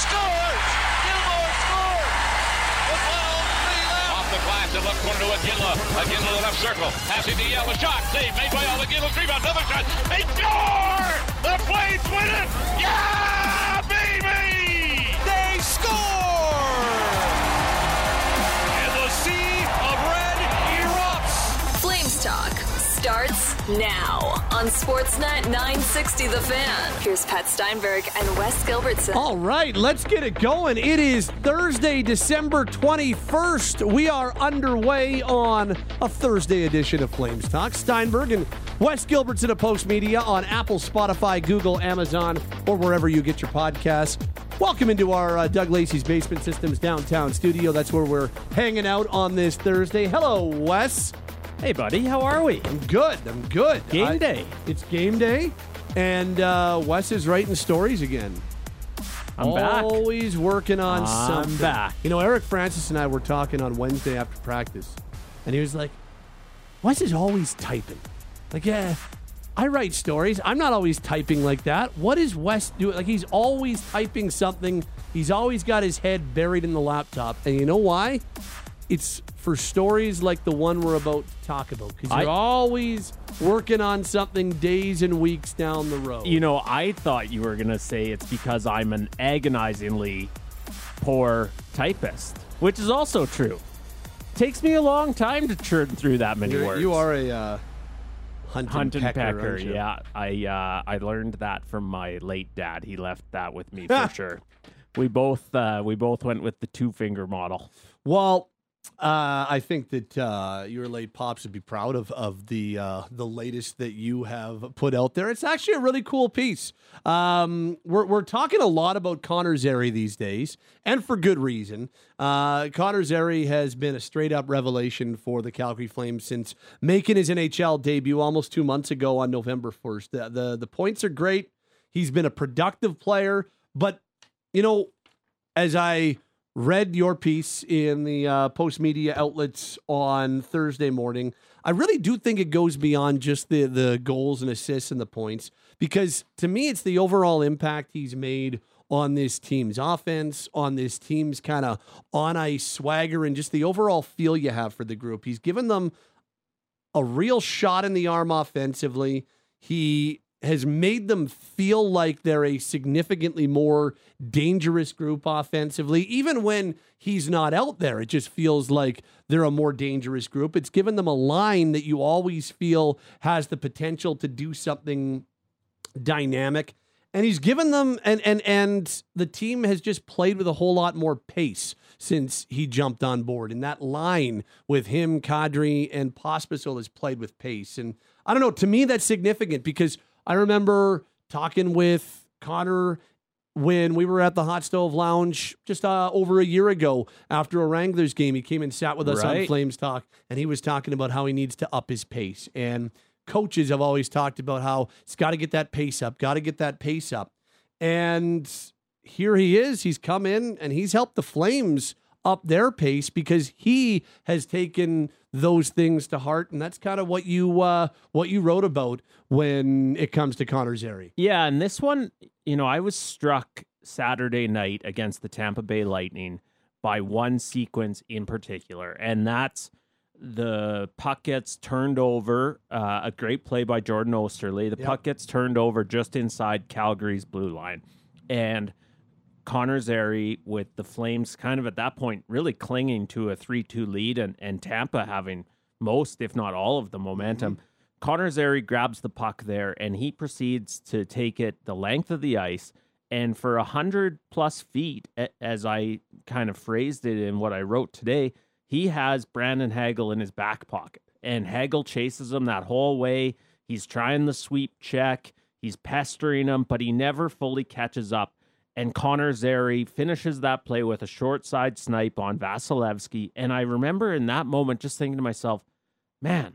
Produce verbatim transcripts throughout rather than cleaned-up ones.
scores! Gilmore scores! With one oh three left. Off the glass, in left corner to Aginla. Aginla in the left circle. Passing to Yell, a shot. Save made by Yell. Aginla's rebound. Another shot. They score! The Flames win it! Yeah, baby! They score! And the sea of red erupts. Flames Talk starts now on Sportsnet nine sixty The Fan. Here's Pat Steinberg and Wes Gilbertson. All right, let's get it going. It is Thursday, December twenty-first. We are underway on a Thursday edition of Flames Talk. Steinberg and Wes Gilbertson of Postmedia on Apple, Spotify, Google, Amazon, or wherever you get your podcasts. Welcome into our uh, Doug Lacey's Basement Systems downtown studio. That's where we're hanging out on this Thursday. Hello, Wes. Hey, buddy. How are we? I'm good. I'm good. Game I, day. It's game day, and uh, Wes is writing stories again. I'm Always back. Always working on I'm something. I'm back. You know, Eric Francis and I were talking on Wednesday after practice, and he was like, Wes is always typing. Like, yeah, I write stories. I'm not always typing like that. What is Wes doing? Like, he's always typing something. He's always got his head buried in the laptop, and you know why? It's for stories like the one we're about to talk about, because you're I, always working on something days and weeks down the road. You know, I thought you were going to say it's because I'm an agonizingly poor typist, which is also true. Takes me a long time to churn through that many you're, words. You are a uh, hunt and hunt and pecker, pecker aren't you? Yeah. I, uh, I learned that from my late dad. He left that with me for sure. We both, uh, we both went with the two-finger model. Well... Uh, I think that uh, your late pops would be proud of of the uh, the latest that you have put out there. It's actually a really cool piece. Um, we're we're talking a lot about Connor Zary these days, and for good reason. Uh, Connor Zary has been a straight up revelation for the Calgary Flames since making his N H L debut almost two months ago on November first. The the, the points are great. He's been a productive player, but you know, as I read your piece in the uh, Postmedia outlets on Thursday morning, I really do think it goes beyond just the the goals and assists and the points, because to me, it's the overall impact he's made on this team's offense, on this team's kind of on-ice swagger, and just the overall feel you have for the group. He's given them a real shot in the arm offensively. He has made them feel like they're a significantly more dangerous group offensively. Even when he's not out there, it just feels like they're a more dangerous group. It's given them a line that you always feel has the potential to do something dynamic. And he's given them, and and and the team has just played with a whole lot more pace since he jumped on board. And that line with him, Kadri, and Pospisil has played with pace. And I don't know, to me that's significant, because I remember talking with Connor when we were at the Hot Stove Lounge just uh, over a year ago after a Wranglers game. He came and sat with us right on Flames Talk, and he was talking about how he needs to up his pace. And coaches have always talked about how it's got to get that pace up, got to get that pace up. And here he is. He's come in, and he's helped the Flames up their pace because he has taken those things to heart. And that's kind of what you uh, what you wrote about when it comes to Connor Zary. Yeah, and this one, you know, I was struck Saturday night against the Tampa Bay Lightning by one sequence in particular, and that's the puck gets turned over, uh, a great play by Jordan Osterley. The yep. puck gets turned over just inside Calgary's blue line, and Connor Zary, with the Flames kind of at that point really clinging to a three two lead, and, and Tampa having most, if not all, of the momentum. Mm-hmm. Connor Zary grabs the puck there, and he proceeds to take it the length of the ice. And for one hundred plus feet, as I kind of phrased it in what I wrote today, he has Brandon Hagel in his back pocket. And Hagel chases him that whole way. He's trying the sweep check. He's pestering him, but he never fully catches up. And Connor Zary finishes that play with a short side snipe on Vasilevsky. And I remember in that moment just thinking to myself, man,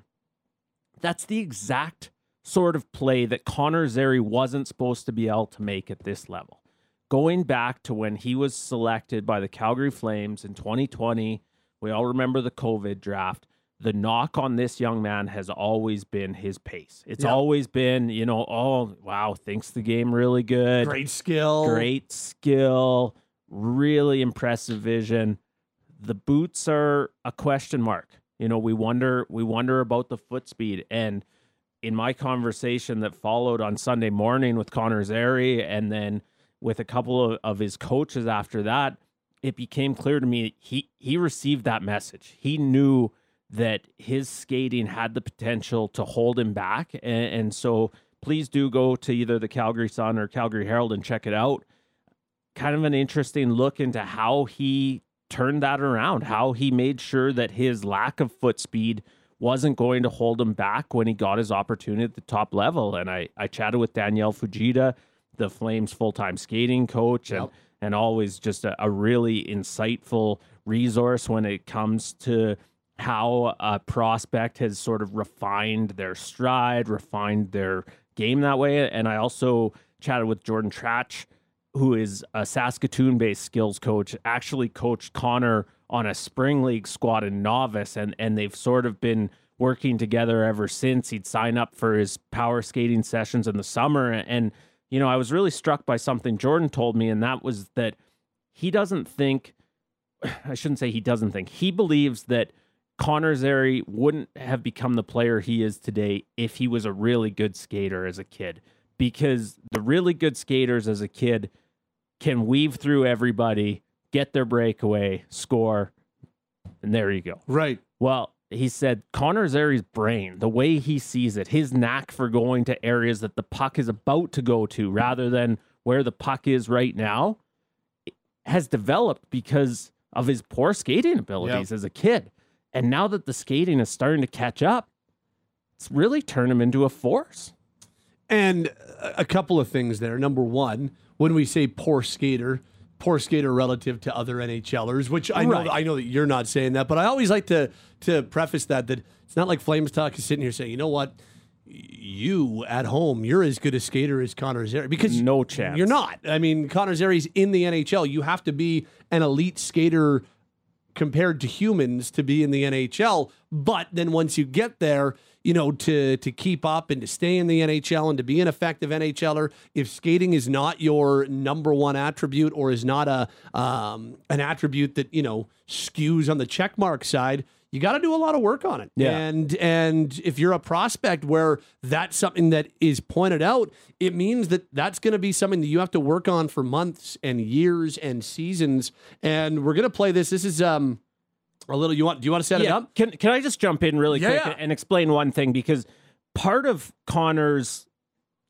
that's the exact sort of play that Connor Zary wasn't supposed to be able to make at this level. Going back to when he was selected by the Calgary Flames in twenty twenty, we all remember the COVID draft. The knock on this young man has always been his pace. It's yep. always been, you know, oh, wow, thinks the game really good. Great skill. Great skill. really impressive vision. The boots are a question mark. You know, we wonder we wonder about the foot speed. And in my conversation that followed on Sunday morning with Connor Zary and then with a couple of, of his coaches after that, it became clear to me he he received that message. He knew that his skating had the potential to hold him back. And, and so please do go to either the Calgary Sun or Calgary Herald and check it out. Kind of an interesting look into how he turned that around, how he made sure that his lack of foot speed wasn't going to hold him back when he got his opportunity at the top level. And I, I chatted with Danielle Fujita, the Flames full-time skating coach, and, yep. and always just a, a really insightful resource when it comes to how a prospect has sort of refined their stride, refined their game that way. And I also chatted with Jordan Tratch, who is a Saskatoon-based skills coach, actually coached Connor on a spring league squad in novice, and, and they've sort of been working together ever since. He'd sign up for his power skating sessions in the summer. And, you know, I was really struck by something Jordan told me, and that was that he doesn't think, I shouldn't say he doesn't think, he believes that Connor Zary wouldn't have become the player he is today if he was a really good skater as a kid, because the really good skaters as a kid can weave through everybody, get their breakaway, score, and there you go. Right. Well, he said Connor Zary's brain, the way he sees it, his knack for going to areas that the puck is about to go to rather than where the puck is right now, has developed because of his poor skating abilities yep. as a kid. And now that the skating is starting to catch up, it's really turned him into a force. And a couple of things there. Number one, when we say poor skater, poor skater relative to other NHLers, which I know, right. I know that you're not saying that, but I always like to to preface that that it's not like Flames Talk is sitting here saying, you know what, you at home, you're as good a skater as Connor Zary, because no chance you're not. I mean, Connor Zary's in the N H L. You have to be an elite skater compared to humans to be in the N H L. But then once you get there, you know, to to keep up and to stay in the N H L and to be an effective NHLer, if skating is not your number one attribute or is not a um, an attribute that, you know, skews on the checkmark side, you got to do a lot of work on it. Yeah. And and if you're a prospect where that's something that is pointed out, it means that that's going to be something that you have to work on for months and years and seasons. And we're going to play this. This is um a little. You want? Do you want to set yeah. it up? Can Can I just jump in really yeah, quick yeah. and explain one thing, because part of Connor's,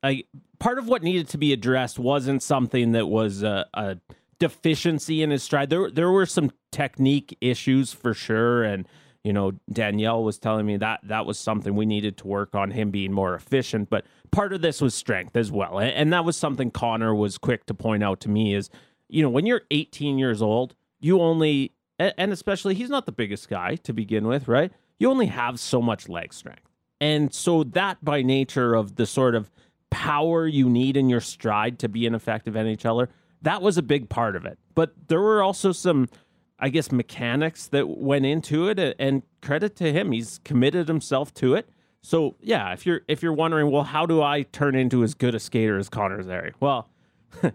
like, part of what needed to be addressed wasn't something that was a, a deficiency in his stride. There there were some technique issues for sure, and, you know, Danielle was telling me that that was something we needed to work on, him being more efficient. But part of this was strength as well. And, and that was something Connor was quick to point out to me is, you know, when you're eighteen years old, you only, and especially he's not the biggest guy to begin with, right? You only have so much leg strength. And so that by nature of the sort of power you need in your stride to be an effective NHLer, that was a big part of it. But there were also some, I guess, mechanics that went into it, and credit to him, he's committed himself to it. So yeah, if you're if you're wondering, well, how do I turn into as good a skater as Connor Zary? Well,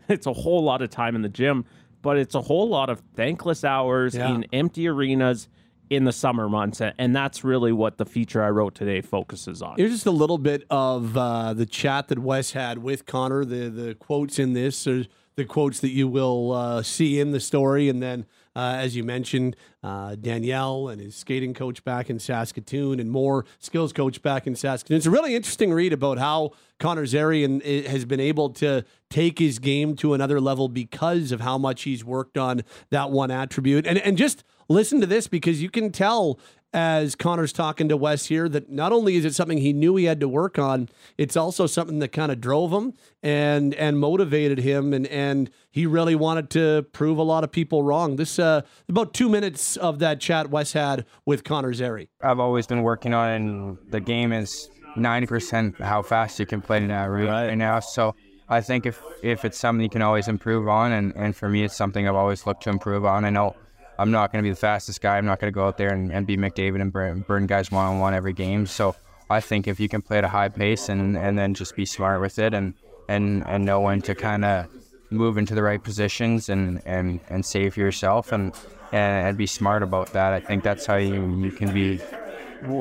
it's a whole lot of time in the gym, but it's a whole lot of thankless hours yeah. in empty arenas in the summer months, and that's really what the feature I wrote today focuses on. Here's just a little bit of uh, the chat that Wes had with Connor. The the quotes in this are the quotes that you will uh, see in the story, and then. Uh, as you mentioned, uh, Danielle and his skating coach back in Saskatoon, and more skills coach back in Saskatoon. It's a really interesting read about how Connor Zary and, uh, has been able to take his game to another level because of how much he's worked on that one attribute. And and just listen to this, because you can tell as Connor's talking to Wes here that not only is it something he knew he had to work on, it's also something that kind of drove him and and motivated him, and and he really wanted to prove a lot of people wrong. This uh, about two minutes of that chat Wes had with Connor Zary. I've always been working on the game is ninety percent how fast you can play now, right? right now. So I think if, if it's something you can always improve on, and, and for me it's something I've always looked to improve on. I know I'm not going to be the fastest guy. I'm not going to go out there and, and be McDavid and burn, burn guys one-on-one every game. So I think if you can play at a high pace and, and then just be smart with it and, and, and know when to kind of move into the right positions and and and save yourself and and be smart about that. I think that's how you you can be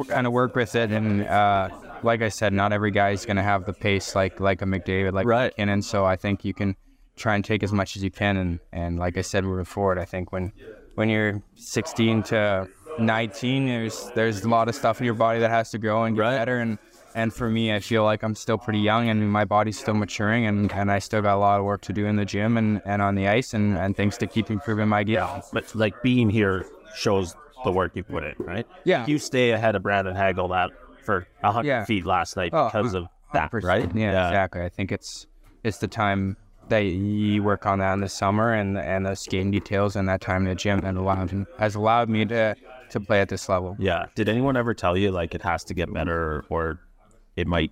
kind of work with it. And uh, like I said, not every guy is going to have the pace like like a McDavid, like right. McKinnon. So I think you can try and take as much as you can. And and like I said, moving forward, I think when when you're sixteen to nineteen, there's there's a lot of stuff in your body that has to grow and get right. better. And and for me, I feel like I'm still pretty young and my body's still maturing, and, and I still got a lot of work to do in the gym and, and on the ice and, and things to keep improving my game. Yeah, but like being here shows the work you put in, right? Yeah. You stay ahead of Brandon Hagel that for one hundred yeah. feet last night oh, because of that, right? Yeah, yeah, exactly. I think it's it's the time that you work on that in the summer and and the skating details and that time in the gym that allowed, has allowed me to, to play at this level. Yeah. Did anyone ever tell you like it has to get better or... it might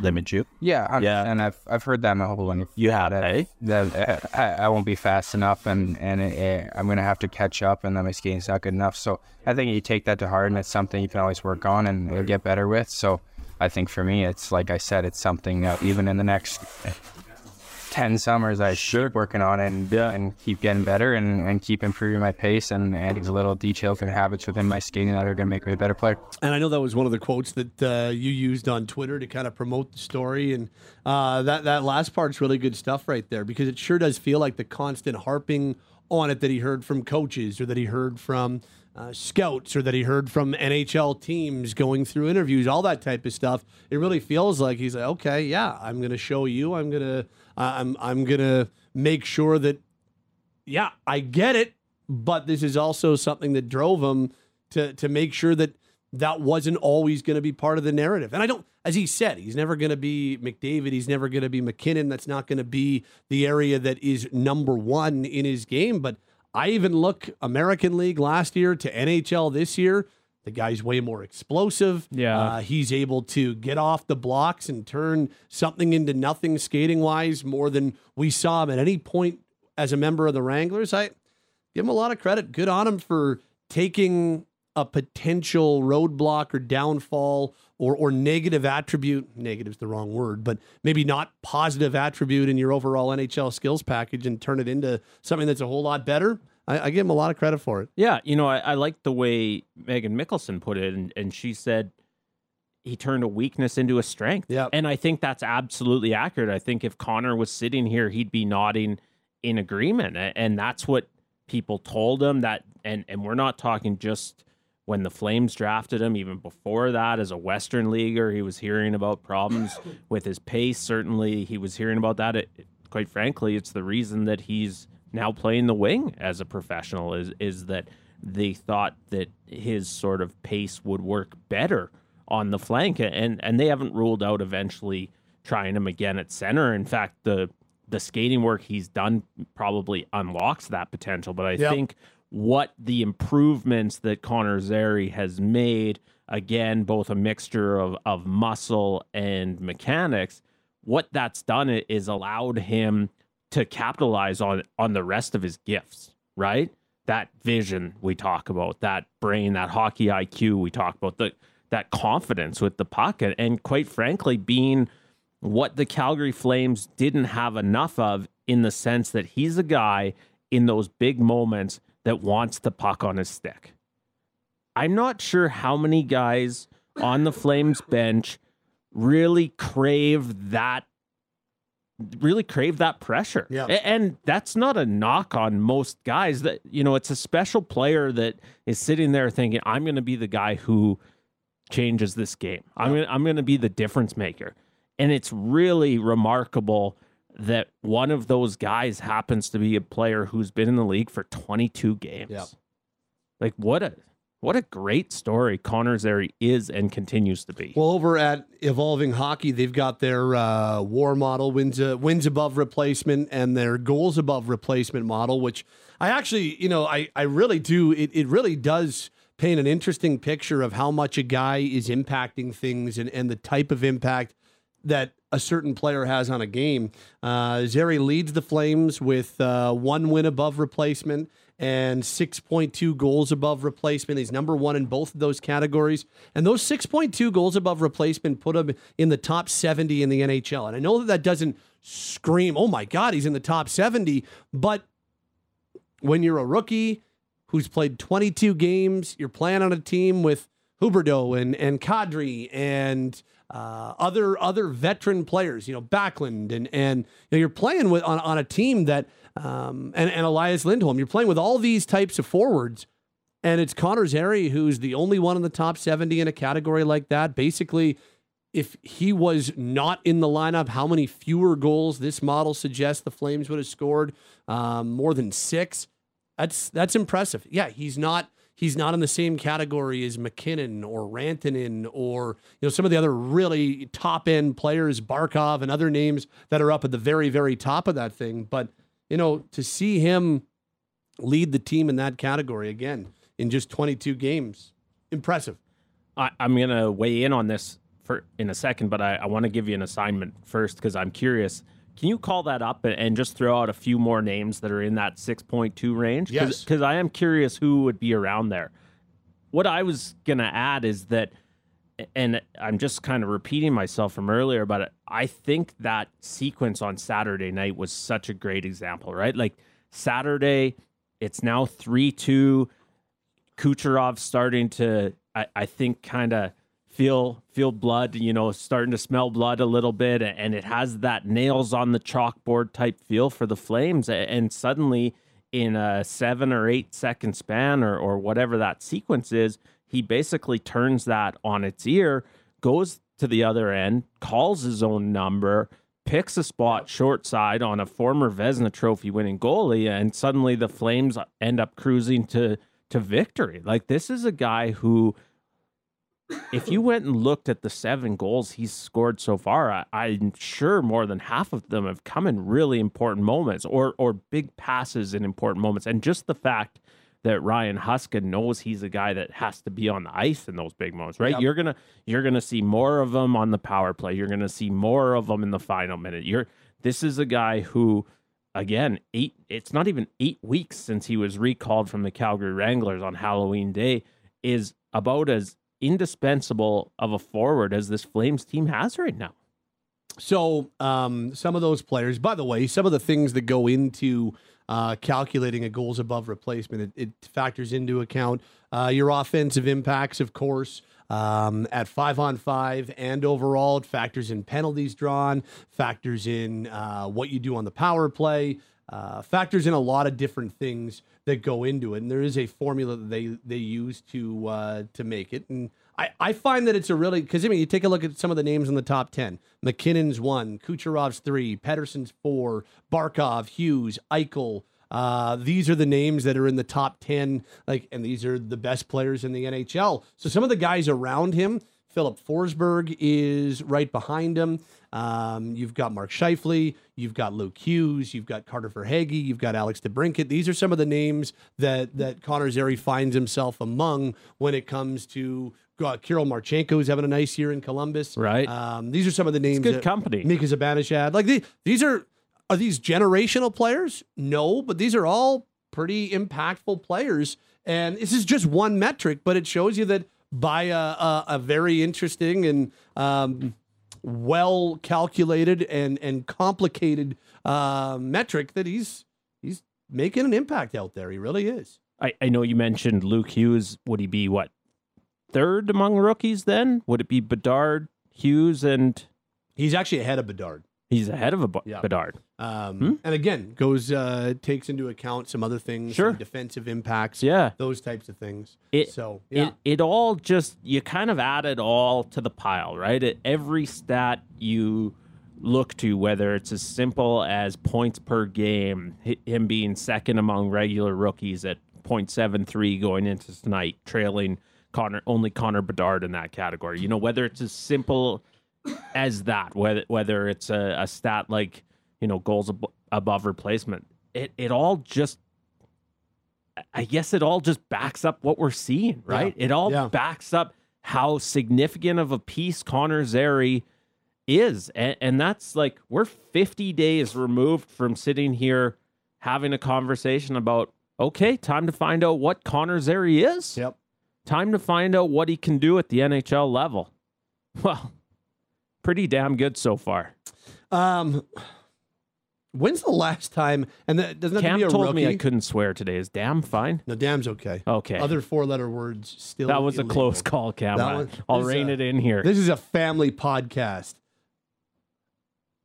limit you. Yeah, I'm, yeah, and I've I've heard that my whole life. You have, that, eh? That I, I won't be fast enough, and and it, it, I'm gonna have to catch up, and that my skating's not good enough. So I think you take that to heart, and it's something you can always work on and you'll get better with. So I think for me, it's like I said, it's something that even in the next ten summers, I should keep working on it and yeah. and keep getting better and, and keep improving my pace and adding little details and habits within my skating that are going to make me a better player. And I know that was one of the quotes that uh, you used on Twitter to kind of promote the story, and uh, that that last part's really good stuff right there, because it sure does feel like the constant harping on it that he heard from coaches or that he heard from uh, scouts or that he heard from N H L teams going through interviews, all that type of stuff. It really feels like he's like, okay, yeah, I'm going to show you, I'm going to I'm I'm gonna make sure that, yeah, I get it, but this is also something that drove him to to make sure that that wasn't always going to be part of the narrative. And I don't, as he said, he's never going to be McDavid, he's never going to be McKinnon. That's not going to be the area that is number one in his game. But I even look American League last year to N H L this year. The guy's way more explosive. Yeah, uh, he's able to get off the blocks and turn something into nothing skating-wise more than we saw him at any point as a member of the Wranglers. I give him a lot of credit. Good on him for taking a potential roadblock or downfall or or negative attribute. Negative's the wrong word, but maybe not positive attribute in your overall N H L skills package and turn it into something that's a whole lot better. I give him a lot of credit for it. Yeah, you know, I, I like the way Megan Mickelson put it, and, and she said he turned a weakness into a strength. Yeah. And I think that's absolutely accurate. I think if Connor was sitting here, he'd be nodding in agreement, and that's what people told him. That, and, and we're not talking just when the Flames drafted him, even before that, as a Western leaguer, he was hearing about problems with his pace. Certainly, he was hearing about that. It, quite frankly, it's the reason that he's now playing the wing as a professional, is is that they thought that his sort of pace would work better on the flank, and and they haven't ruled out eventually trying him again at center. In fact, the the skating work he's done probably unlocks that potential. But I yep. think what the improvements that Connor Zary has made, again, both a mixture of of muscle and mechanics, what that's done is allowed him to capitalize on on the rest of his gifts, right? That vision we talk about, that brain, that hockey I Q we talk about, the, that confidence with the puck, and, and quite frankly, being what the Calgary Flames didn't have enough of, in the sense that he's a guy in those big moments that wants the puck on his stick. I'm not sure how many guys on the Flames bench really crave that really crave that pressure. Yeah. And that's not a knock on most guys. That, you know, it's a special player that is sitting there thinking, I'm going to be the guy who changes this game. Yeah. I'm going I'm going to be the difference maker. And it's really remarkable that one of those guys happens to be a player who's been in the league for twenty-two games. Yeah. Like, what a What a great story Connor Zary is and continues to be. Well, over at Evolving Hockey, they've got their uh, W A R model, wins, uh, wins above replacement, and their goals above replacement model, which I actually, you know, I, I really do. It, it really does paint an interesting picture of how much a guy is impacting things and, and the type of impact that a certain player has on a game. Uh, Zary leads the Flames with uh, one win above replacement and six point two goals above replacement. He's number one in both of those categories. And those six point two goals above replacement put him in the top seventy in the N H L. And I know that that doesn't scream, oh my God, he's in the top seventy. But when you're a rookie who's played twenty-two games, you're playing on a team with Huberdeau and, and Kadri and uh, other other veteran players, you know, Backlund, and and you know, you're playing with on, on a team that um, and, and Elias Lindholm, you're playing with all these types of forwards, and it's Connor Zary who's the only one in the top seventy in a category like that. Basically, if he was not in the lineup, how many fewer goals this model suggests the Flames would have scored? Um, more than six. That's that's impressive. Yeah, he's not. He's not in the same category as McKinnon or Rantanen or, you know, some of the other really top-end players, Barkov and other names that are up at the very, very top of that thing. But, you know, to see him lead the team in that category, again, in just twenty-two games, impressive. I, I'm going to weigh in on this for in a second, but I, I want to give you an assignment first because I'm curious. Can you call that up and just throw out a few more names that are in that six point two range? Yes. Because I am curious who would be around there. What I was going to add is that, and I'm just kind of repeating myself from earlier, but I think that sequence on Saturday night was such a great example, right? Like Saturday, it's now three two. Kucherov starting to, I, I think, kind of Feel feel blood, you know, starting to smell blood a little bit, and it has that nails on the chalkboard type feel for the Flames. And suddenly, in a seven or eight second span or or whatever that sequence is, he basically turns that on its ear, goes to the other end, calls his own number, picks a spot short side on a former Vezina Trophy winning goalie, and suddenly the Flames end up cruising to to victory. Like, this is a guy who, if you went and looked at the seven goals he's scored so far, I, I'm sure more than half of them have come in really important moments or or big passes in important moments. And just the fact that Ryan Huska knows he's a guy that has to be on the ice in those big moments, right? Yep. You're gonna you're gonna see more of him on the power play. You're gonna see more of him in the final minute. You're this is a guy who, again, eight it's not even eight weeks since he was recalled from the Calgary Wranglers on Halloween Day, is about as indispensable of a forward as this Flames team has right now. So um, some of those players, by the way, some of the things that go into uh, calculating a goals above replacement, it, it factors into account uh, your offensive impacts, of course, um, at five on five and overall. It factors in penalties drawn, factors in uh, what you do on the power play, uh, factors in a lot of different things that go into it, and there is a formula that they they use to uh, to make it. And I, I find that it's a really, because I mean, you take a look at some of the names in the top ten. McKinnon's one, Kucherov's three, Pettersson's four, Barkov, Hughes, Eichel. Uh, these are the names that are in the top ten, like, and these are the best players in the N H L. So some of the guys around him, Philip Forsberg is right behind him. Um, you've got Mark Scheifele, you've got Luke Hughes, you've got Carter Verhaeghe, you've got Alex DeBrincat. These are some of the names that that Connor Zary finds himself among when it comes to uh, Kirill Marchenko, who's having a nice year in Columbus. Right. Um, these are some of the names. It's good that company. Mika Zibanejad. Like these, these are are these generational players? No, but these are all pretty impactful players. And this is just one metric, but it shows you that by a, a, a very interesting and um, well calculated and and complicated uh, metric that he's he's making an impact out there. He really is. I, I know you mentioned Luke Hughes. Would he be what, third among rookies? Then would it be Bedard, Hughes, and he's actually ahead of Bedard. He's ahead of a B- yeah. Bedard. Um, hmm? And again, goes uh, takes into account some other things, sure, some defensive impacts, yeah, those types of things. It, so yeah. it, it all just, you kind of add it all to the pile, right? It, every stat you look to, whether it's as simple as points per game, him being second among regular rookies at point seven three going into tonight, trailing Connor, only Connor Bedard in that category. You know, whether it's as simple as that, whether whether it's a, a stat like, you know, goals ab- above replacement, it it all just, I guess it all just backs up what we're seeing, right? Yeah. It all yeah. backs up how significant of a piece Connor Zary is, and, and that's like, we're fifty days removed from sitting here having a conversation about, okay, time to find out what Connor Zary is. Yep. Time to find out what he can do at the N H L level. Well, pretty damn good so far. Um, When's the last time? And that doesn't have to be a rookie. Cam told me I couldn't swear today. Is damn fine? No, damn's okay. Okay. Other four-letter words still. That was illegal. A close call, Cam. One, I'll rein a, it in here. This is a family podcast.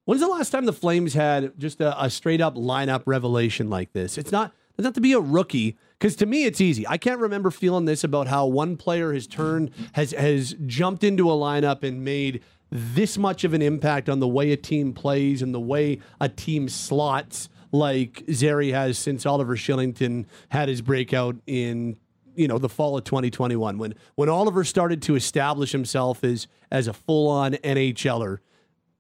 When's the last time the Flames had just a, a straight-up lineup revelation like this? It's not. It's not to be a rookie, because to me it's easy. I can't remember feeling this about how one player has turned, has has jumped into a lineup and made this much of an impact on the way a team plays and the way a team slots, like Zary has since Oliver Shillington had his breakout in, you know, the fall of twenty twenty-one, when when Oliver started to establish himself as as a full-on N H L er,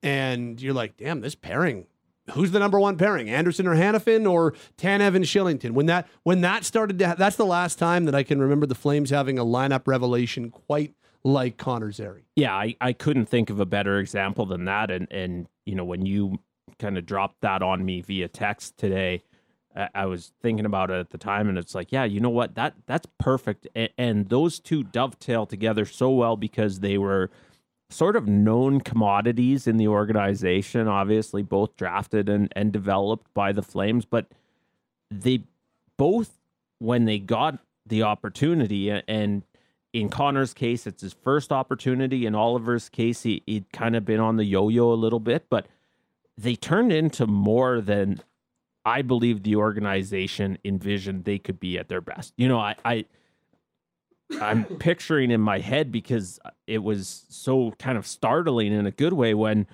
and you're like, damn, this pairing. Who's the number one pairing? Anderson or Hanifin or Tanev and Shillington? When that when that started to ha- that's the last time that I can remember the Flames having a lineup revelation quite like Connor Zary. Yeah, I, I couldn't think of a better example than that. And, and you know, when you kind of dropped that on me via text today, I, I was thinking about it at the time, and it's like, yeah, you know what? That that's perfect. And, and those two dovetail together so well because they were sort of known commodities in the organization, obviously both drafted and, and developed by the Flames, but they both, when they got the opportunity, and in Connor's case, it's his first opportunity. In Oliver's case, he, he'd kind of been on the yo-yo a little bit, but they turned into more than I believe the organization envisioned they could be at their best. You know, I, I, I'm picturing in my head, because it was so kind of startling in a good way, when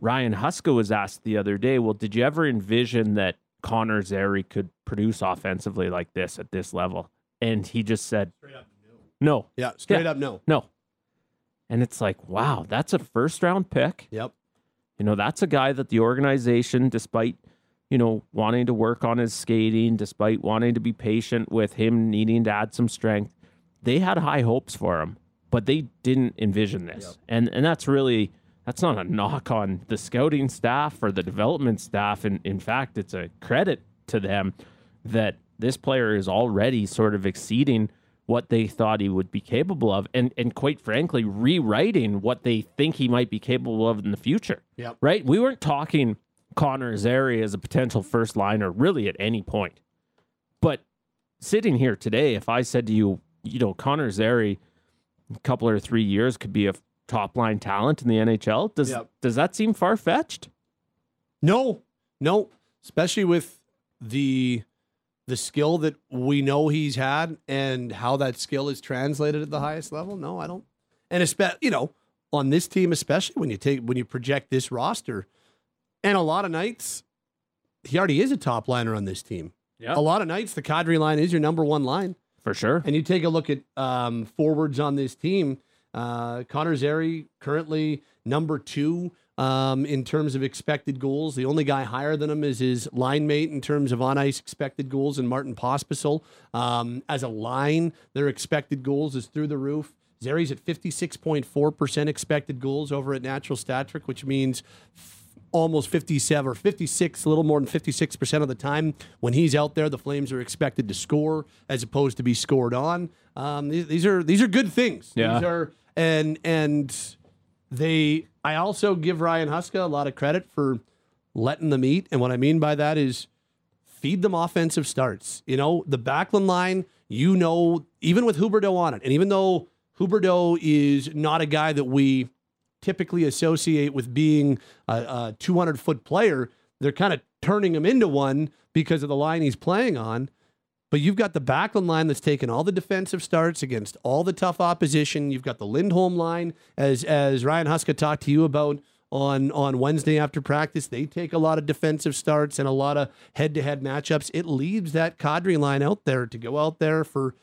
Ryan Huska was asked the other day, well, did you ever envision that Connor Zary could produce offensively like this at this level? And he just said, straight up no. no. Yeah, straight yeah, up no. No. And it's like, wow, that's a first round pick. Yep. You know, that's a guy that the organization, despite, you know, wanting to work on his skating, despite wanting to be patient with him needing to add some strength, they had high hopes for him, but they didn't envision this. Yep. And and that's really, that's not a knock on the scouting staff or the development staff. And in, in fact, it's a credit to them that this player is already sort of exceeding what they thought he would be capable of. And, and quite frankly, rewriting what they think he might be capable of in the future. Yep. Right? We weren't talking Connor Zary as a potential first liner really at any point. But sitting here today, if I said to you, you know, Connor Zary, a couple or three years could be a top line talent in the N H L. Does yep. does that seem far fetched? No, no, especially with the the skill that we know he's had and how that skill is translated at the highest level. No, I don't. And especially, you know, on this team, especially when you take when you project this roster, and a lot of nights, he already is a top liner on this team. Yeah, a lot of nights the Kadri line is your number one line. For sure. And you take a look at um, forwards on this team. Uh, Connor Zary currently number two um, in terms of expected goals. The only guy higher than him is his line mate in terms of on-ice expected goals, and Martin Pospisil. Um, as a line, their expected goals is through the roof. Zary's at fifty-six point four percent expected goals over at Natural Stat Trick, which means almost fifty-seven or fifty-six, a little more than fifty-six percent of the time when he's out there, the Flames are expected to score as opposed to be scored on. Um, these, these are these are good things. Yeah. These are and and they. I also give Ryan Huska a lot of credit for letting them eat, and what I mean by that is feed them offensive starts. You know, the Backlund line. You know, even with Huberdeau on it, and even though Huberdeau is not a guy that we typically associate with being a two hundred foot player, they're kind of turning him into one because of the line he's playing on. But you've got the Backlund line that's taken all the defensive starts against all the tough opposition. You've got the Lindholm line, as as Ryan Huska talked to you about on, on Wednesday after practice. They take a lot of defensive starts and a lot of head-to-head matchups. It leaves that Kadri line out there to go out there for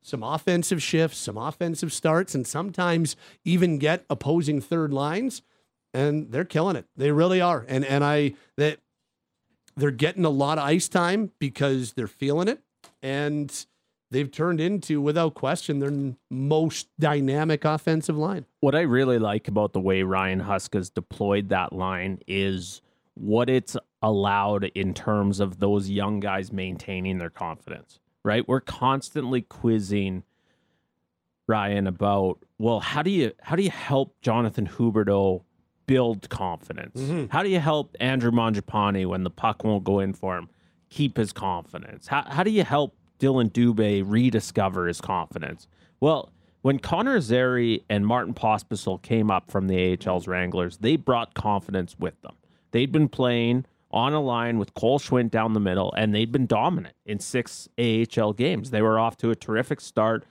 some offensive shifts, some offensive starts, and sometimes even get opposing third lines, and they're killing it. They really are. And and I that they're getting a lot of ice time because they're feeling it, and they've turned into, without question, their most dynamic offensive line. What I really like about the way Ryan Huska's deployed that line is what it's allowed in terms of those young guys maintaining their confidence. Right? We're constantly quizzing Ryan about, well, how do you how do you help Jonathan Huberdeau build confidence? Mm-hmm. How do you help Andrew Mangiapane when the puck won't go in for him keep his confidence? How, how do you help Dylan Dubé rediscover his confidence? Well, when Connor Zary and Martin Pospisil came up from the A H L's Wranglers, they brought confidence with them. They'd been playing on a line with Cole Schwint down the middle, and they'd been dominant in six A H L games. They were off to a terrific start.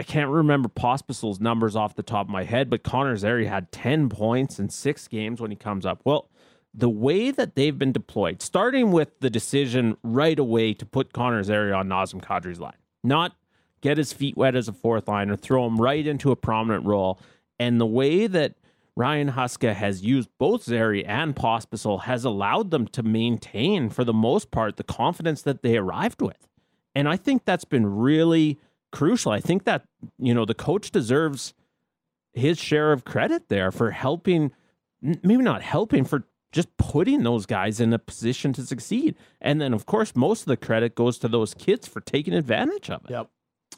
I can't remember Pospisil's numbers off the top of my head, but Connor Zary had ten points in six games when he comes up. Well, the way that they've been deployed, starting with the decision right away to put Connor Zary on Nazem Kadri's line, not get his feet wet as a fourth liner, throw him right into a prominent role. And the way that Ryan Huska has used both Zary and Pospisil has allowed them to maintain, for the most part, the confidence that they arrived with. And I think that's been really crucial. I think that, you know, the coach deserves his share of credit there for helping, maybe not helping, for just putting those guys in a position to succeed. And then, of course, most of the credit goes to those kids for taking advantage of it. Yep.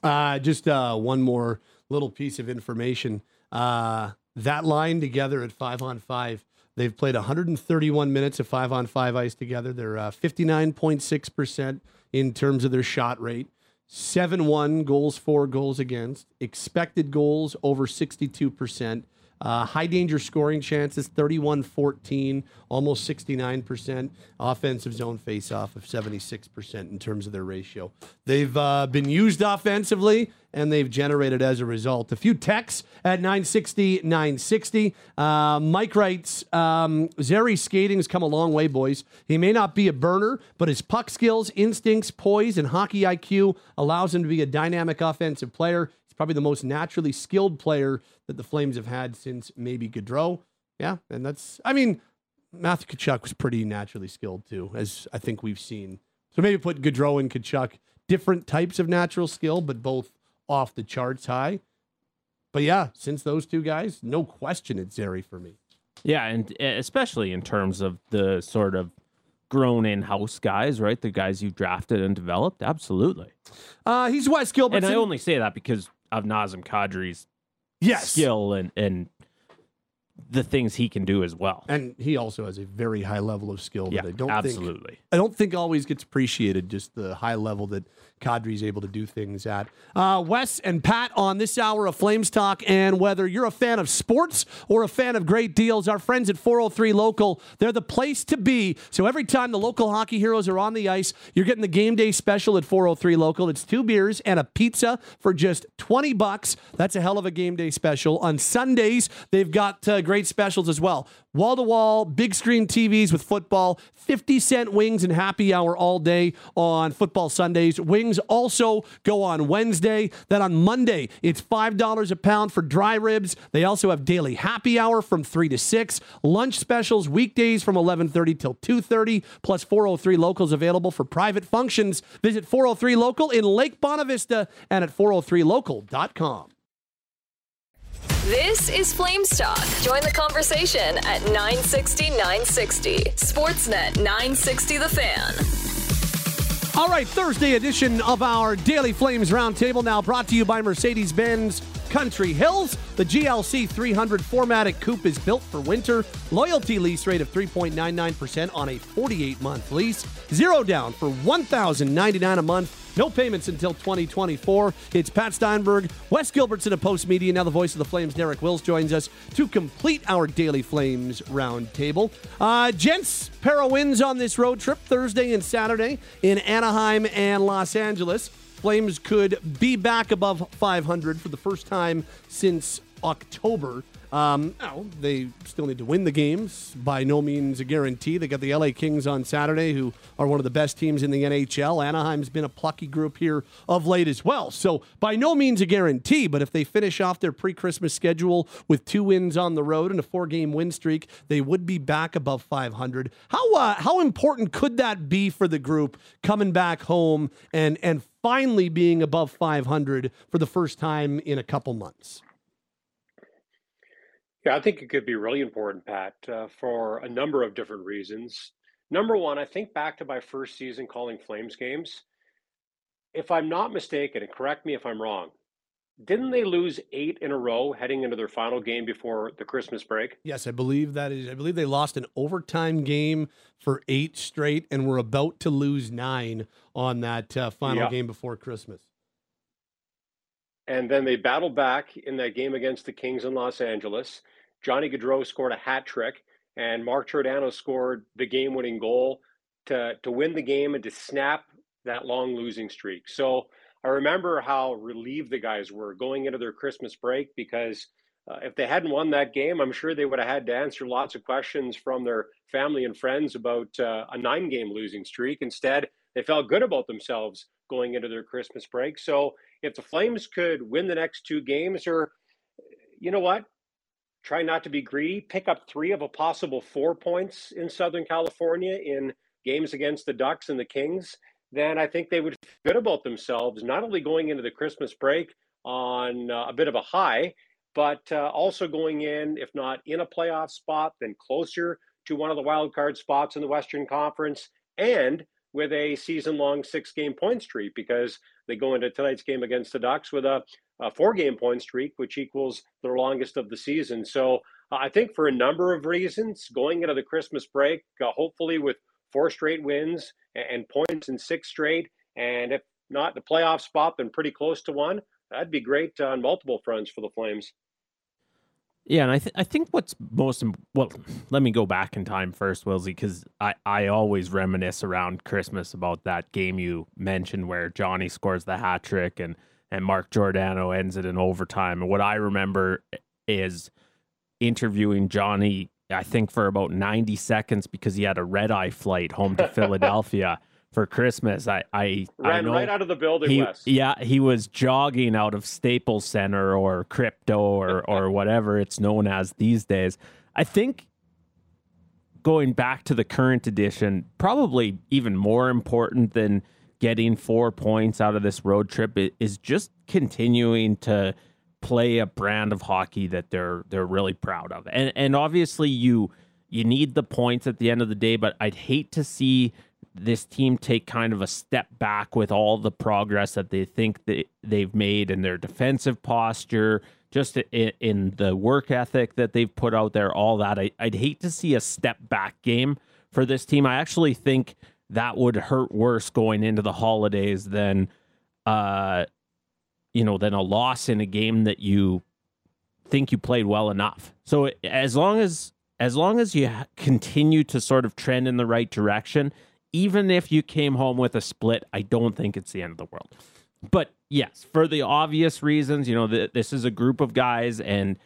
Uh, just uh, one more little piece of information. Uh, that line together at five on five, they've played one hundred thirty-one minutes of five on five ice together. They're uh, fifty-nine point six percent in terms of their shot rate, seven one goals for, goals against, expected goals over sixty-two percent, uh, high danger scoring chances thirty-one fourteen, almost sixty-nine percent, offensive zone face-off of seventy-six percent in terms of their ratio. They've uh, been used offensively, and they've generated as a result. A few texts at nine sixty, nine sixty. Uh, Mike writes, um, Zary's skating has come a long way, boys. He may not be a burner, but his puck skills, instincts, poise, and hockey I Q allows him to be a dynamic offensive player. He's probably the most naturally skilled player that the Flames have had since maybe Gaudreau. Yeah, and that's, I mean, Matthew Tkachuk was pretty naturally skilled too, as I think we've seen. So maybe put Gaudreau and Tkachuk, different types of natural skill, but both off the charts high. But yeah, since those two guys, no question it's Zary for me. Yeah, and especially in terms of the sort of grown in-house guys, right? The guys you drafted and developed, absolutely. Uh, he's Wes Gilbertson. And I only say that because of Nazem Kadri's yes. skill and, and the things he can do as well. And he also has a very high level of skill. Yeah, that I don't absolutely. Think, I don't think always gets appreciated, just the high level that Kadri's able to do things at. Uh, Wes and Pat on this hour of Flames Talk, and whether you're a fan of sports or a fan of great deals, our friends at four oh three Local, they're the place to be. So every time the local hockey heroes are on the ice, you're getting the game day special at four oh three Local. It's two beers and a pizza for just twenty bucks. That's a hell of a game day special. On Sundays, they've got uh, great specials as well. Wall-to-wall, big screen T Vs with football, fifty cent wings and happy hour all day on football Sundays. Wings also go on Wednesday. Then on Monday, it's five dollars a pound for dry ribs. They also have daily happy hour from three to six. Lunch specials weekdays from eleven thirty till two thirty, plus four oh three Locals available for private functions. Visit four oh three Local in Lake Bonavista and at four oh three local dot com. This is Flames Talk. Join the conversation at nine sixty, nine sixty. Sportsnet nine sixty The Fan. All right, Thursday edition of our Daily Flames Roundtable, now brought to you by Mercedes-Benz Country Hills. The G L C three hundred four Matic Coupe is built for winter. Loyalty lease rate of three point nine nine percent on a forty-eight month lease. Zero down for one thousand ninety-nine dollars a month. No payments until twenty twenty-four. It's Pat Steinberg, Wes Gilbertson of Postmedia. Now the voice of the Flames, Derek Wills, joins us to complete our Daily Flames Roundtable. Uh, gents, pair of wins on this road trip Thursday and Saturday in Anaheim and Los Angeles. Flames could be back above five hundred for the first time since October. Um, no, they still need to win the games. By no means a guarantee. They got the L A Kings on Saturday, who are one of the best teams in the N H L. Anaheim's been a plucky group here of late as well. So by no means a guarantee, but if they finish off their pre-Christmas schedule with two wins on the road and a four-game win streak, they would be back above five hundred. How uh, how important could that be for the group coming back home and and finally being above five hundred for the first time in a couple months? Yeah, I think it could be really important, Pat, uh, for a number of different reasons. Number one, I think back to my first season calling Flames games. If I'm not mistaken, and correct me if I'm wrong, Didn't they lose eight in a row heading into their final game before the Christmas break? Yes, I believe that is. I believe they lost an overtime game for eight straight and were about to lose nine on that uh, final yeah. game before Christmas. And then they battled back in that game against the Kings in Los Angeles. Johnny Gaudreau scored a hat trick, and Mark Giordano scored the game-winning goal to, to win the game and to snap that long losing streak. So I remember how relieved the guys were going into their Christmas break, because uh, if they hadn't won that game, I'm sure they would have had to answer lots of questions from their family and friends about uh, a nine-game losing streak. Instead, they felt good about themselves going into their Christmas break. So if the Flames could win the next two games, or, you know what, try not to be greedy, pick up three of a possible four points in Southern California in games against the Ducks and the Kings, then I think they would feel good about themselves, not only going into the Christmas break on uh, a bit of a high, but uh, also going in, if not in a playoff spot, then closer to one of the wild card spots in the Western Conference, and with a season-long six-game point streak, because they go into tonight's game against the Ducks with a, a four-game point streak, which equals their longest of the season. So uh, I think for a number of reasons, going into the Christmas break, uh, hopefully with four straight wins and points in six straight, and if not the playoff spot, then pretty close to one. That'd be great on multiple fronts for the Flames. Yeah, and I, th- I think what's most imp- well, let me go back in time first, Wilsey, because I, I always reminisce around Christmas about that game you mentioned where Johnny scores the hat trick and, and Mark Giordano ends it in overtime. And what I remember is interviewing Johnny, I think, for about ninety seconds, because he had a red eye flight home to Philadelphia for Christmas. I, I ran I know right out of the building. He, West. Yeah. He was jogging out of Staples Center or Crypto or, or whatever it's known as these days. I think going back to the current edition, probably even more important than getting four points out of this road trip is just continuing to play a brand of hockey that they're they're really proud of. And and obviously you you need the points at the end of the day, but I'd hate to see this team take kind of a step back with all the progress that they think that they've made in their defensive posture, just in, in the work ethic that they've put out there, all that. I, I'd hate to see a step back game for this team. I actually think that would hurt worse going into the holidays than uh you know, than a loss in a game that you think you played well enough. So as long as, as long as you continue to sort of trend in the right direction, even if you came home with a split, I don't think it's the end of the world. But yes, for the obvious reasons, you know, th- this is a group of guys, and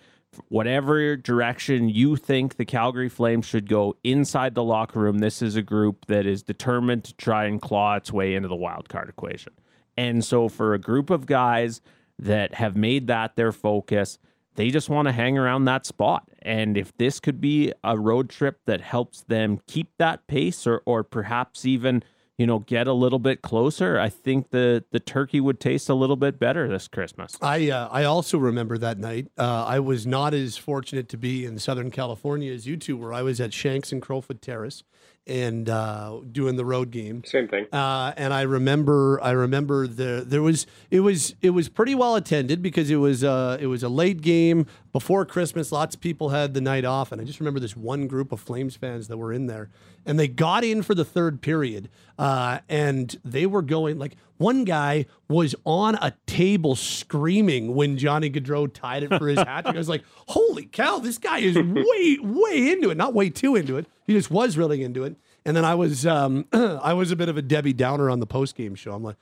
whatever direction you think the Calgary Flames should go inside the locker room, this is a group that is determined to try and claw its way into the wild card equation. And so for a group of guys that have made that their focus, they just want to hang around that spot. And if this could be a road trip that helps them keep that pace, or or perhaps even, you know, get a little bit closer, I think the, the turkey would taste a little bit better this Christmas. I uh, I also remember that night. Uh, I was not as fortunate to be in Southern California as you two were. I was at Shanks and Crowfoot Terrace and uh, doing the road game. Same thing. Uh, and I remember I remember the, there was it was it was pretty well attended, because it was uh, it was a late game before Christmas. Lots of people had the night off, and I just remember this one group of Flames fans that were in there, and they got in for the third period. Uh, and they were going, like, one guy was on a table screaming when Johnny Gaudreau tied it for his hat trick. I was like, holy cow, this guy is way, way into it. Not way too into it. He just was really into it. And then I was, um, I was a bit of a Debbie Downer on the postgame show. I'm like,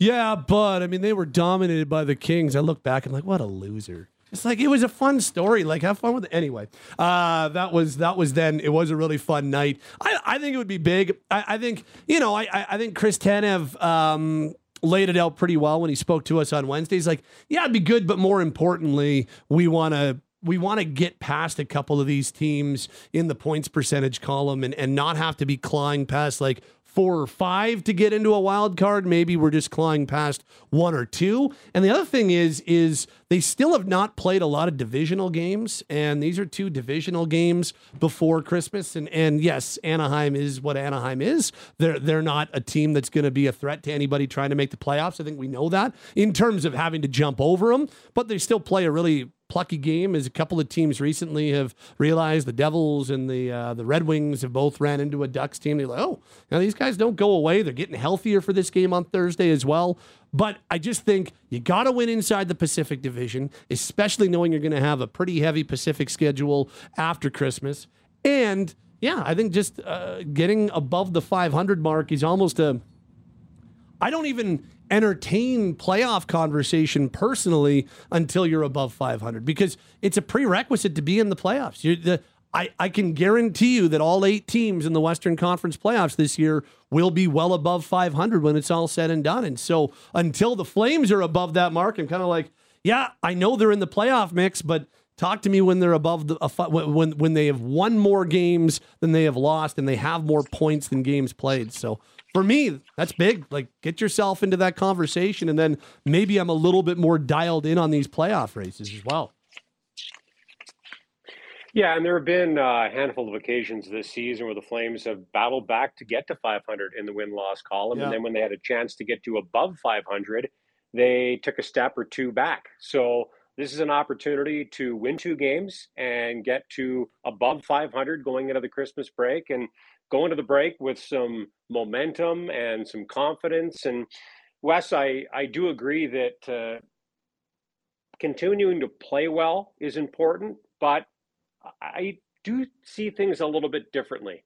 yeah, but I mean, they were dominated by the Kings. I look back and I'm like, what a loser. It's like, it was a fun story. Like, have fun with it. Anyway, uh, that was that was then. It was a really fun night. I, I think it would be big. I, I think, you know, I, I think Chris Tanev um, laid it out pretty well when he spoke to us on Wednesday. He's like, yeah, it'd be good, but more importantly, we want to we want to get past a couple of these teams in the points percentage column and, and not have to be clawing past, like, four or five to get into a wild card. Maybe we're just clawing past one or two. And the other thing is, is they still have not played a lot of divisional games. And these are two divisional games before Christmas. And, and yes, Anaheim is what Anaheim is. They're, they're not a team that's going to be a threat to anybody trying to make the playoffs. I think we know that in terms of having to jump over them, but they still play a really plucky game, as a couple of teams recently have realized. The Devils and the uh, the Red Wings have both ran into a Ducks team. They're like, oh, now these guys don't go away. They're getting healthier for this game on Thursday as well. But I just think you got to win inside the Pacific Division, especially knowing you're going to have a pretty heavy Pacific schedule after Christmas. And, yeah, I think just uh, getting above the five hundred mark is almost a... I don't even... entertain playoff conversation personally until you're above five hundred, because it's a prerequisite to be in the playoffs. You're the, I, I can guarantee you that all eight teams in the Western Conference playoffs this year will be well above five hundred when it's all said and done. And so until the Flames are above that mark, I'm kind of like, yeah, I know they're in the playoff mix, but talk to me when they're above the when when they have won more games than they have lost, and they have more points than games played. So for me, that's big. Like, get yourself into that conversation, and then maybe I'm a little bit more dialed in on these playoff races as well. Yeah, and there have been a handful of occasions this season where the Flames have battled back to get to five hundred in the win-loss column, yeah. And then when they had a chance to get to above five hundred, they took a step or two back. So this is an opportunity to win two games and get to above five hundred going into the Christmas break, and go into the break with some momentum and some confidence. And Wes, I, I do agree that uh, continuing to play well is important, but I do see things a little bit differently,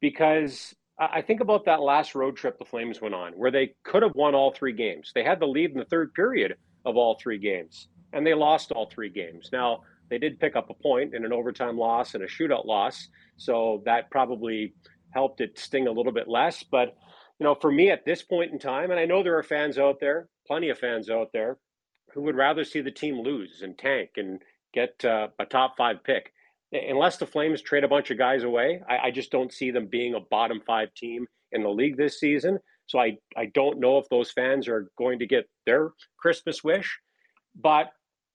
because I think about that last road trip the Flames went on where they could have won all three games. They had the lead in the third period of all three games, and they lost all three games. Now, they did pick up a point in an overtime loss and a shootout loss, so that probably helped it sting a little bit less. But, you know, for me at this point in time, and I know there are fans out there, plenty of fans out there, who would rather see the team lose and tank and get uh, a top five pick. Unless the Flames trade a bunch of guys away, I, I just don't see them being a bottom five team in the league this season. So I, I don't know if those fans are going to get their Christmas wish. But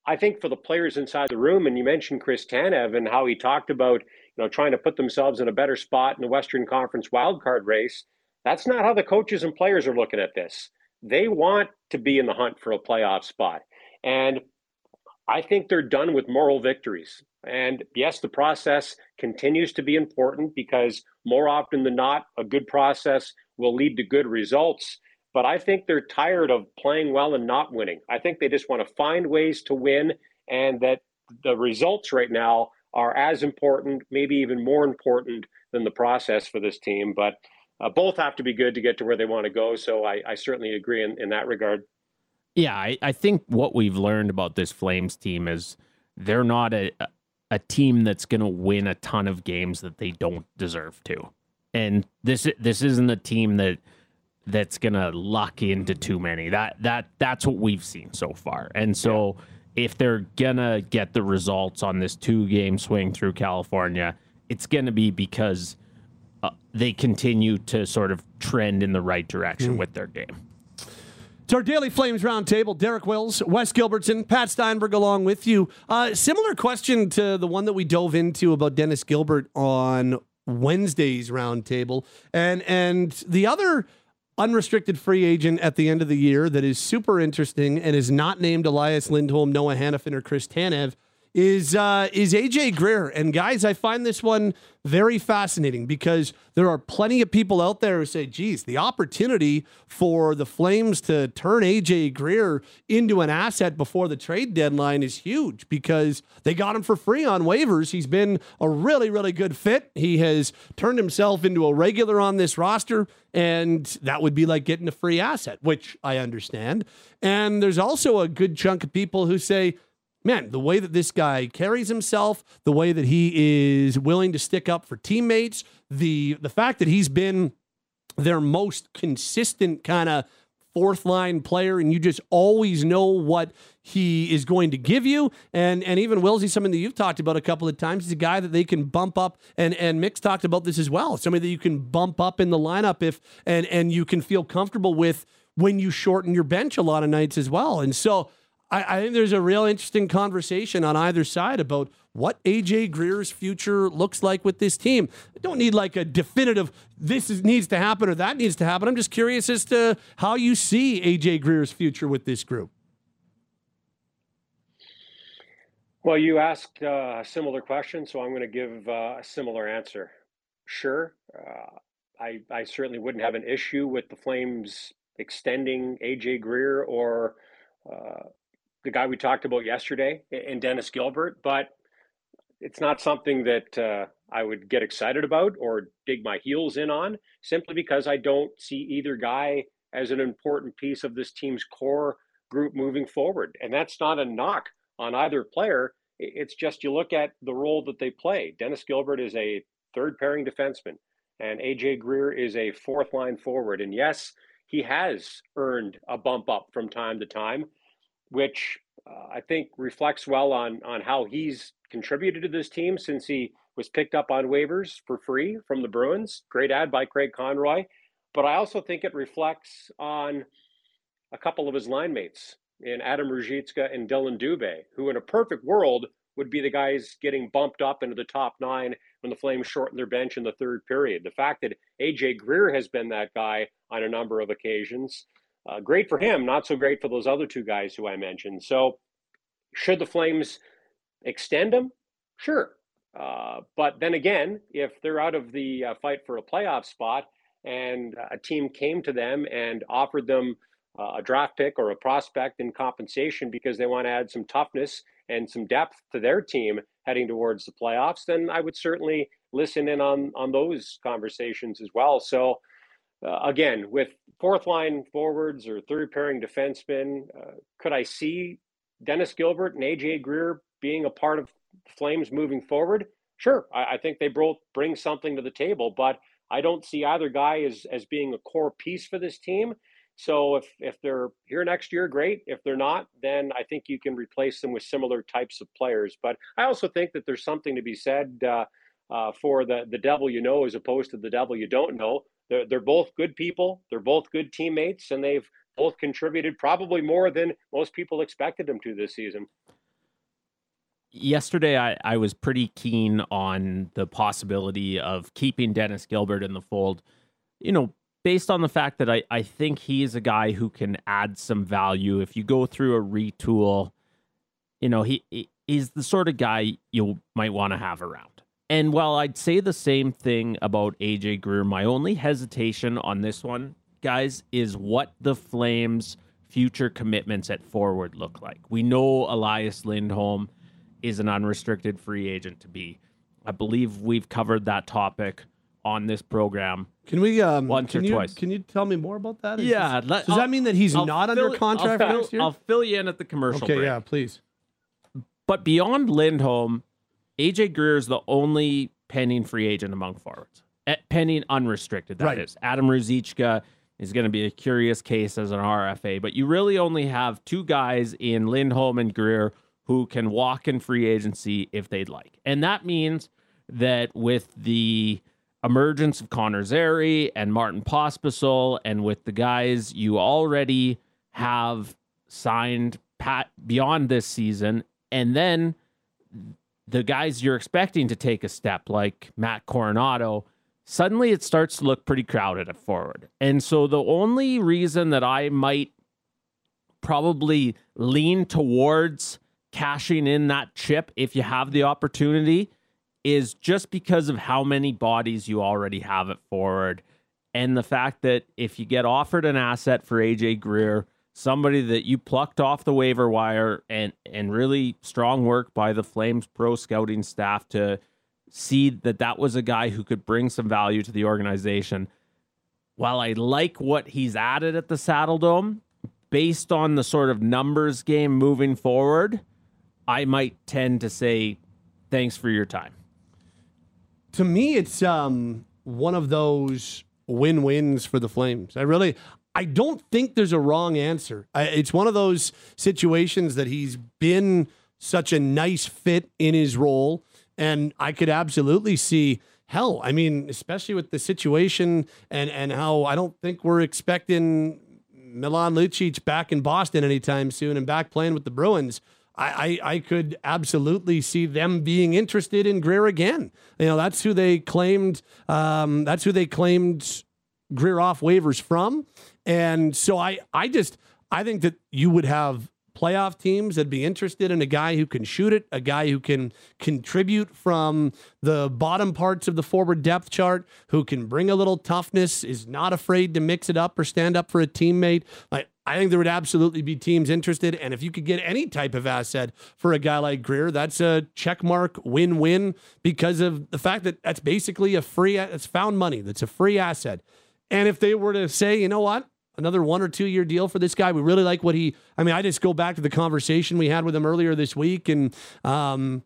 I think for the players inside the room, and you mentioned Chris Tanev and how he talked about, know, trying to put themselves in a better spot in the Western Conference wildcard race. That's not how the coaches and players are looking at this. They want to be in the hunt for a playoff spot. And I think they're done with moral victories. And yes, the process continues to be important, because more often than not, a good process will lead to good results. But I think they're tired of playing well and not winning. I think they just want to find ways to win, and that the results right now are as important, maybe even more important than the process for this team. But uh, both have to be good to get to where they want to go. So I, I certainly agree in, in that regard. Yeah, I, I think what we've learned about this Flames team is they're not a, a team that's going to win a ton of games that they don't deserve to. And this this isn't a team that that's going to lock into too many. That that that's what we've seen so far. And so... Yeah. If they're going to get the results on this two-game swing through California, it's going to be because uh, they continue to sort of trend in the right direction mm. with their game. It's our Daily Flames Roundtable. Derek Wills, Wes Gilbertson, Pat Steinberg along with you. Uh, similar question to the one that we dove into about Dennis Gilbert on Wednesday's Roundtable. And, and the other... unrestricted free agent at the end of the year that is super interesting and is not named Elias Lindholm, Noah Hanifin, or Chris Tanev is uh, is A J Greer. And guys, I find this one very fascinating, because there are plenty of people out there who say, geez, the opportunity for the Flames to turn A J Greer into an asset before the trade deadline is huge, because they got him for free on waivers. He's been a really, really good fit. He has turned himself into a regular on this roster, and that would be like getting a free asset, which I understand. And there's also a good chunk of people who say, man, the way that this guy carries himself, the way that he is willing to stick up for teammates, the the fact that he's been their most consistent kind of fourth line player, and you just always know what he is going to give you. And and even Wills, he's something that you've talked about a couple of times. He's a guy that they can bump up, and and Mick's talked about this as well. Somebody that you can bump up in the lineup if and and you can feel comfortable with when you shorten your bench a lot of nights as well. And so I, I think there's a real interesting conversation on either side about what A J Greer's future looks like with this team. I don't need like a definitive, this is, needs to happen or that needs to happen. I'm just curious as to how you see A J Greer's future with this group. Well, you asked uh, a similar question, so I'm going to give uh, a similar answer. Sure. Uh, I, I certainly wouldn't have an issue with the Flames extending A J Greer or uh, the guy we talked about yesterday in Dennis Gilbert, but it's not something that uh, I would get excited about or dig my heels in on, simply because I don't see either guy as an important piece of this team's core group moving forward. And that's not a knock on either player. It's just you look at the role that they play. Dennis Gilbert is a third pairing defenseman, and A J Greer is a fourth line forward. And yes, he has earned a bump up from time to time, which uh, I think reflects well on, on how he's contributed to this team since he was picked up on waivers for free from the Bruins. Great ad by Craig Conroy. But I also think it reflects on a couple of his line mates in Adam Ruzicka and Dylan Dubé, who in a perfect world would be the guys getting bumped up into the top nine when the Flames shorten their bench in the third period. The fact that A J Greer has been that guy on a number of occasions, uh, great for him, not so great for those other two guys who I mentioned. So should the Flames extend him? Sure. Uh, but then again, if they're out of the uh, fight for a playoff spot and a team came to them and offered them uh, a draft pick or a prospect in compensation because they want to add some toughness and some depth to their team heading towards the playoffs, then I would certainly listen in on, on those conversations as well. So uh, again, with fourth line forwards or third pairing defensemen, uh, could I see Dennis Gilbert and A J Greer being a part of Flames moving forward? Sure. I, I think they both bring something to the table, but I don't see either guy as, as being a core piece for this team. So if, if they're here next year, great. If they're not, then I think you can replace them with similar types of players. But I also think that there's something to be said uh, uh, for the, the devil you know as opposed to the devil you don't know. They're, they're both good people. They're both good teammates, and they've both contributed probably more than most people expected them to this season. Yesterday, I, I was pretty keen on the possibility of keeping Dennis Gilbert in the fold, you know, based on the fact that I, I think he is a guy who can add some value. If you go through a retool, you know, he, he is the sort of guy you might want to have around. And while I'd say the same thing about A J Greer, my only hesitation on this one, guys, is what the Flames' future commitments at forward look like. We know Elias Lindholm is an unrestricted free agent to be. I believe we've covered that topic on this program. Can we um, once can or you, twice? Can you tell me more about that? Is yeah. This, let, does I'll, that mean that he's I'll not fill, under contract I'll, next year? I'll fill you in at the commercial. Okay, break. Yeah, please. But beyond Lindholm, A J Greer is the only pending free agent among forwards. At pending unrestricted, that right. is. Adam Ruzicka is going to be a curious case as an R F A, but you really only have two guys in Lindholm and Greer who can walk in free agency if they'd like. And that means that with the emergence of Connor Zary and Martin Pospisil, and with the guys you already have signed pat beyond this season, and then the guys you're expecting to take a step, like Matt Coronado, suddenly it starts to look pretty crowded at forward. And so the only reason that I might probably lean towards cashing in that chip if you have the opportunity is just because of how many bodies you already have at forward, and the fact that if you get offered an asset for A J Greer, somebody that you plucked off the waiver wire, and and really strong work by the Flames pro scouting staff to see that that was a guy who could bring some value to the organization. While I like what he's added at the Saddle Dome, based on the sort of numbers game moving forward, I might tend to say, thanks for your time. To me, it's um, one of those win-wins for the Flames. I really, I don't think there's a wrong answer. I, it's one of those situations that he's been such a nice fit in his role, and I could absolutely see, hell, I mean, especially with the situation and, and how I don't think we're expecting Milan Lucic back in Boston anytime soon and back playing with the Bruins. I, I, I could absolutely see them being interested in Greer again. You know, that's who they claimed. Um, that's who they claimed Greer off waivers from. And so I, I just, I think that you would have playoff teams that'd be interested in a guy who can shoot it, a guy who can contribute from the bottom parts of the forward depth chart, who can bring a little toughness, is not afraid to mix it up or stand up for a teammate. Like, I think there would absolutely be teams interested. And if you could get any type of asset for a guy like Greer, that's a checkmark win-win because of the fact that that's basically a free, it's found money. That's a free asset. And if they were to say, you know what, another one or two year deal for this guy, we really like what he, I mean, I just go back to the conversation we had with him earlier this week and, um,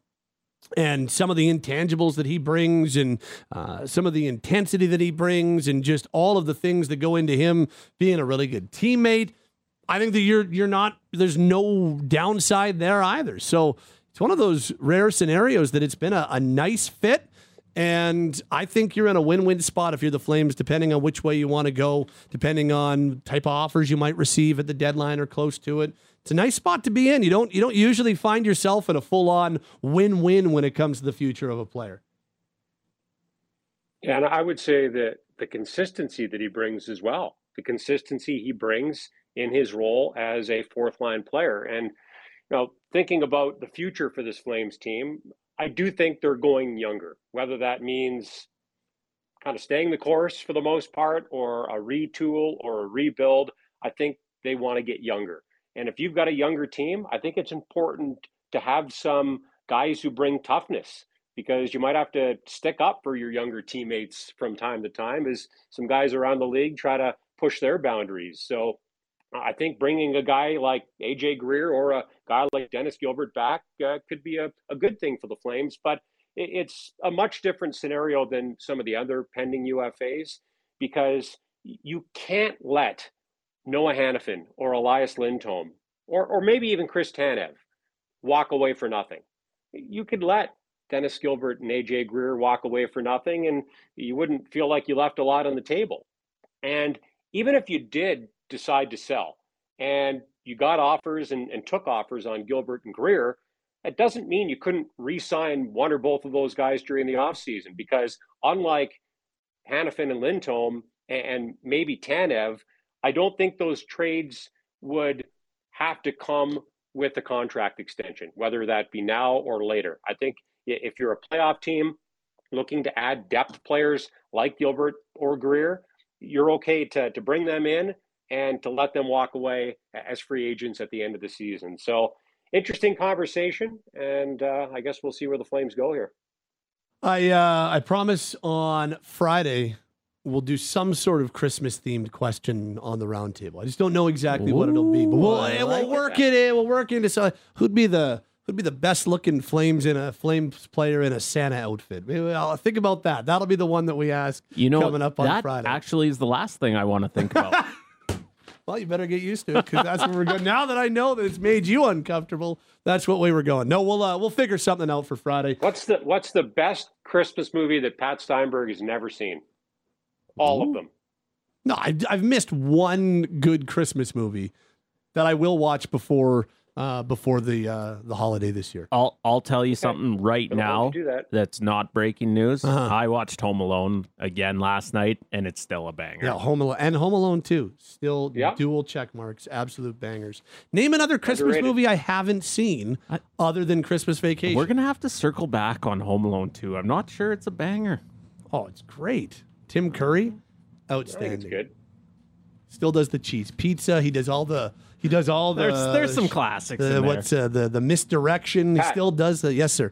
and some of the intangibles that he brings and uh, some of the intensity that he brings and just all of the things that go into him being a really good teammate. I think that you're you're not, there's no downside there either. So it's one of those rare scenarios that it's been a, a nice fit. And I think you're in a win-win spot if you're the Flames, depending on which way you want to go, depending on type of offers you might receive at the deadline or close to it. It's a nice spot to be in. You don't you don't usually find yourself in a full-on win-win when it comes to the future of a player. Yeah, and I would say that the consistency that he brings as well, the consistency he brings in his role as a fourth line player. And, you know, thinking about the future for this Flames team, I do think they're going younger, whether that means kind of staying the course for the most part or a retool or a rebuild. I think they want to get younger. And if you've got a younger team, I think it's important to have some guys who bring toughness, because you might have to stick up for your younger teammates from time to time as some guys around the league try to push their boundaries. So I think bringing a guy like A J Greer or a guy like Dennis Gilbert back uh, could be a, a good thing for the Flames, but it, it's a much different scenario than some of the other pending U F As, because you can't let Noah Hanifin or Elias Lindholm or, or maybe even Chris Tanev walk away for nothing. You could let Dennis Gilbert and A J Greer walk away for nothing, and you wouldn't feel like you left a lot on the table. And even if you did decide to sell and you got offers and, and took offers on Gilbert and Greer, that doesn't mean you couldn't re-sign one or both of those guys during the offseason, because unlike Hanifin and Lindholm and maybe Tanev, I don't think those trades would have to come with a contract extension, whether that be now or later. I think if you're a playoff team looking to add depth players like Gilbert or Greer, you're okay to, to bring them in and to let them walk away as free agents at the end of the season. So interesting conversation, and uh, I guess we'll see where the Flames go here. I uh, I promise on Friday we'll do some sort of Christmas-themed question on the roundtable. I just don't know exactly Ooh, what it'll be, but we'll, like we'll work that. it in. We'll work into so who'd be the who'd be the best-looking Flames in a Flames player in a Santa outfit. I'll think about that. That'll be the one that we ask. You know, coming up on that Friday actually is the last thing I want to think about. Well, you better get used to it, because that's where we're going. Now that I know that it's made you uncomfortable, that's what we were going. No, we'll uh, we'll figure something out for Friday. What's the What's the best Christmas movie that Pat Steinberg has never seen? All Ooh. of them. No, I've, I've missed one good Christmas movie that I will watch before uh, before the uh, the holiday this year. I'll I'll tell you okay. something right I'm now that. that's not breaking news. Uh-huh. I watched Home Alone again last night, and it's still a banger. Yeah, Home Alone and Home Alone two, still yeah. dual check marks, absolute bangers. Name another Christmas Underrated. movie I haven't seen I, other than Christmas Vacation. We're gonna have to circle back on Home Alone two. I'm not sure it's a banger. Oh, it's great. Tim Curry, outstanding. That's good. Still does the cheese pizza. He does all the. He does all the. There's, there's some classics. The, in there. What's uh, the the misdirection? Pat. He still does the. Yes, sir.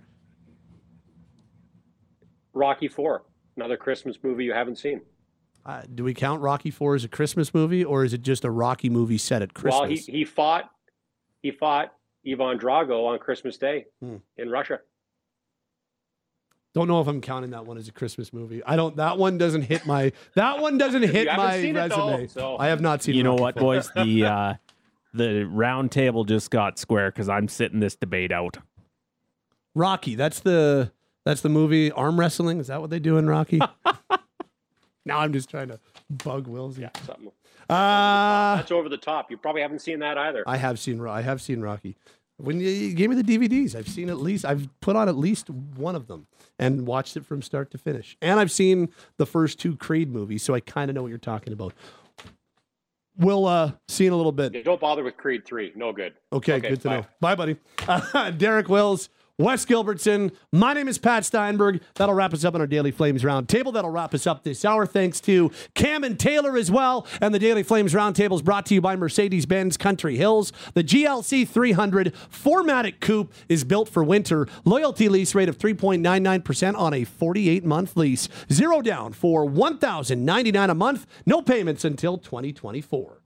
Rocky Four, another Christmas movie you haven't seen. Uh, do we count Rocky Four as a Christmas movie, or is it just a Rocky movie set at Christmas? Well, he he fought, he fought Ivan Drago on Christmas Day hmm. in Russia. Don't know if I'm counting that one as a Christmas movie. I don't. That one doesn't hit my. That one doesn't hit my resume. Though, so. I have not seen. You know what, boys? The uh, the round table just got square because I'm sitting this debate out. Rocky. That's the that's the movie. Arm wrestling. Is that what they do in Rocky? Now I'm just trying to bug Wills. Yeah, something. Uh, that's over the top. You probably haven't seen that either. I have seen. I have seen Rocky. When you gave me the D V Ds, I've seen at least, I've put on at least one of them and watched it from start to finish. And I've seen the first two Creed movies, so I kind of know what you're talking about. We'll uh, see in a little bit. Yeah, don't bother with Creed three. No good. Okay, okay good to bye. know. Bye, buddy. Uh, Derek Wills, Wes Gilbertson. My name is Pat Steinberg. That'll wrap us up on our Daily Flames Roundtable. That'll wrap us up this hour. Thanks to Cam and Taylor as well. And the Daily Flames Roundtable is brought to you by Mercedes-Benz Country Hills. The G L C three hundred four Matic Coupe is built for winter. Loyalty lease rate of three point nine nine percent on a forty-eight month lease. Zero down for one thousand ninety-nine dollars a month. No payments until twenty twenty-four.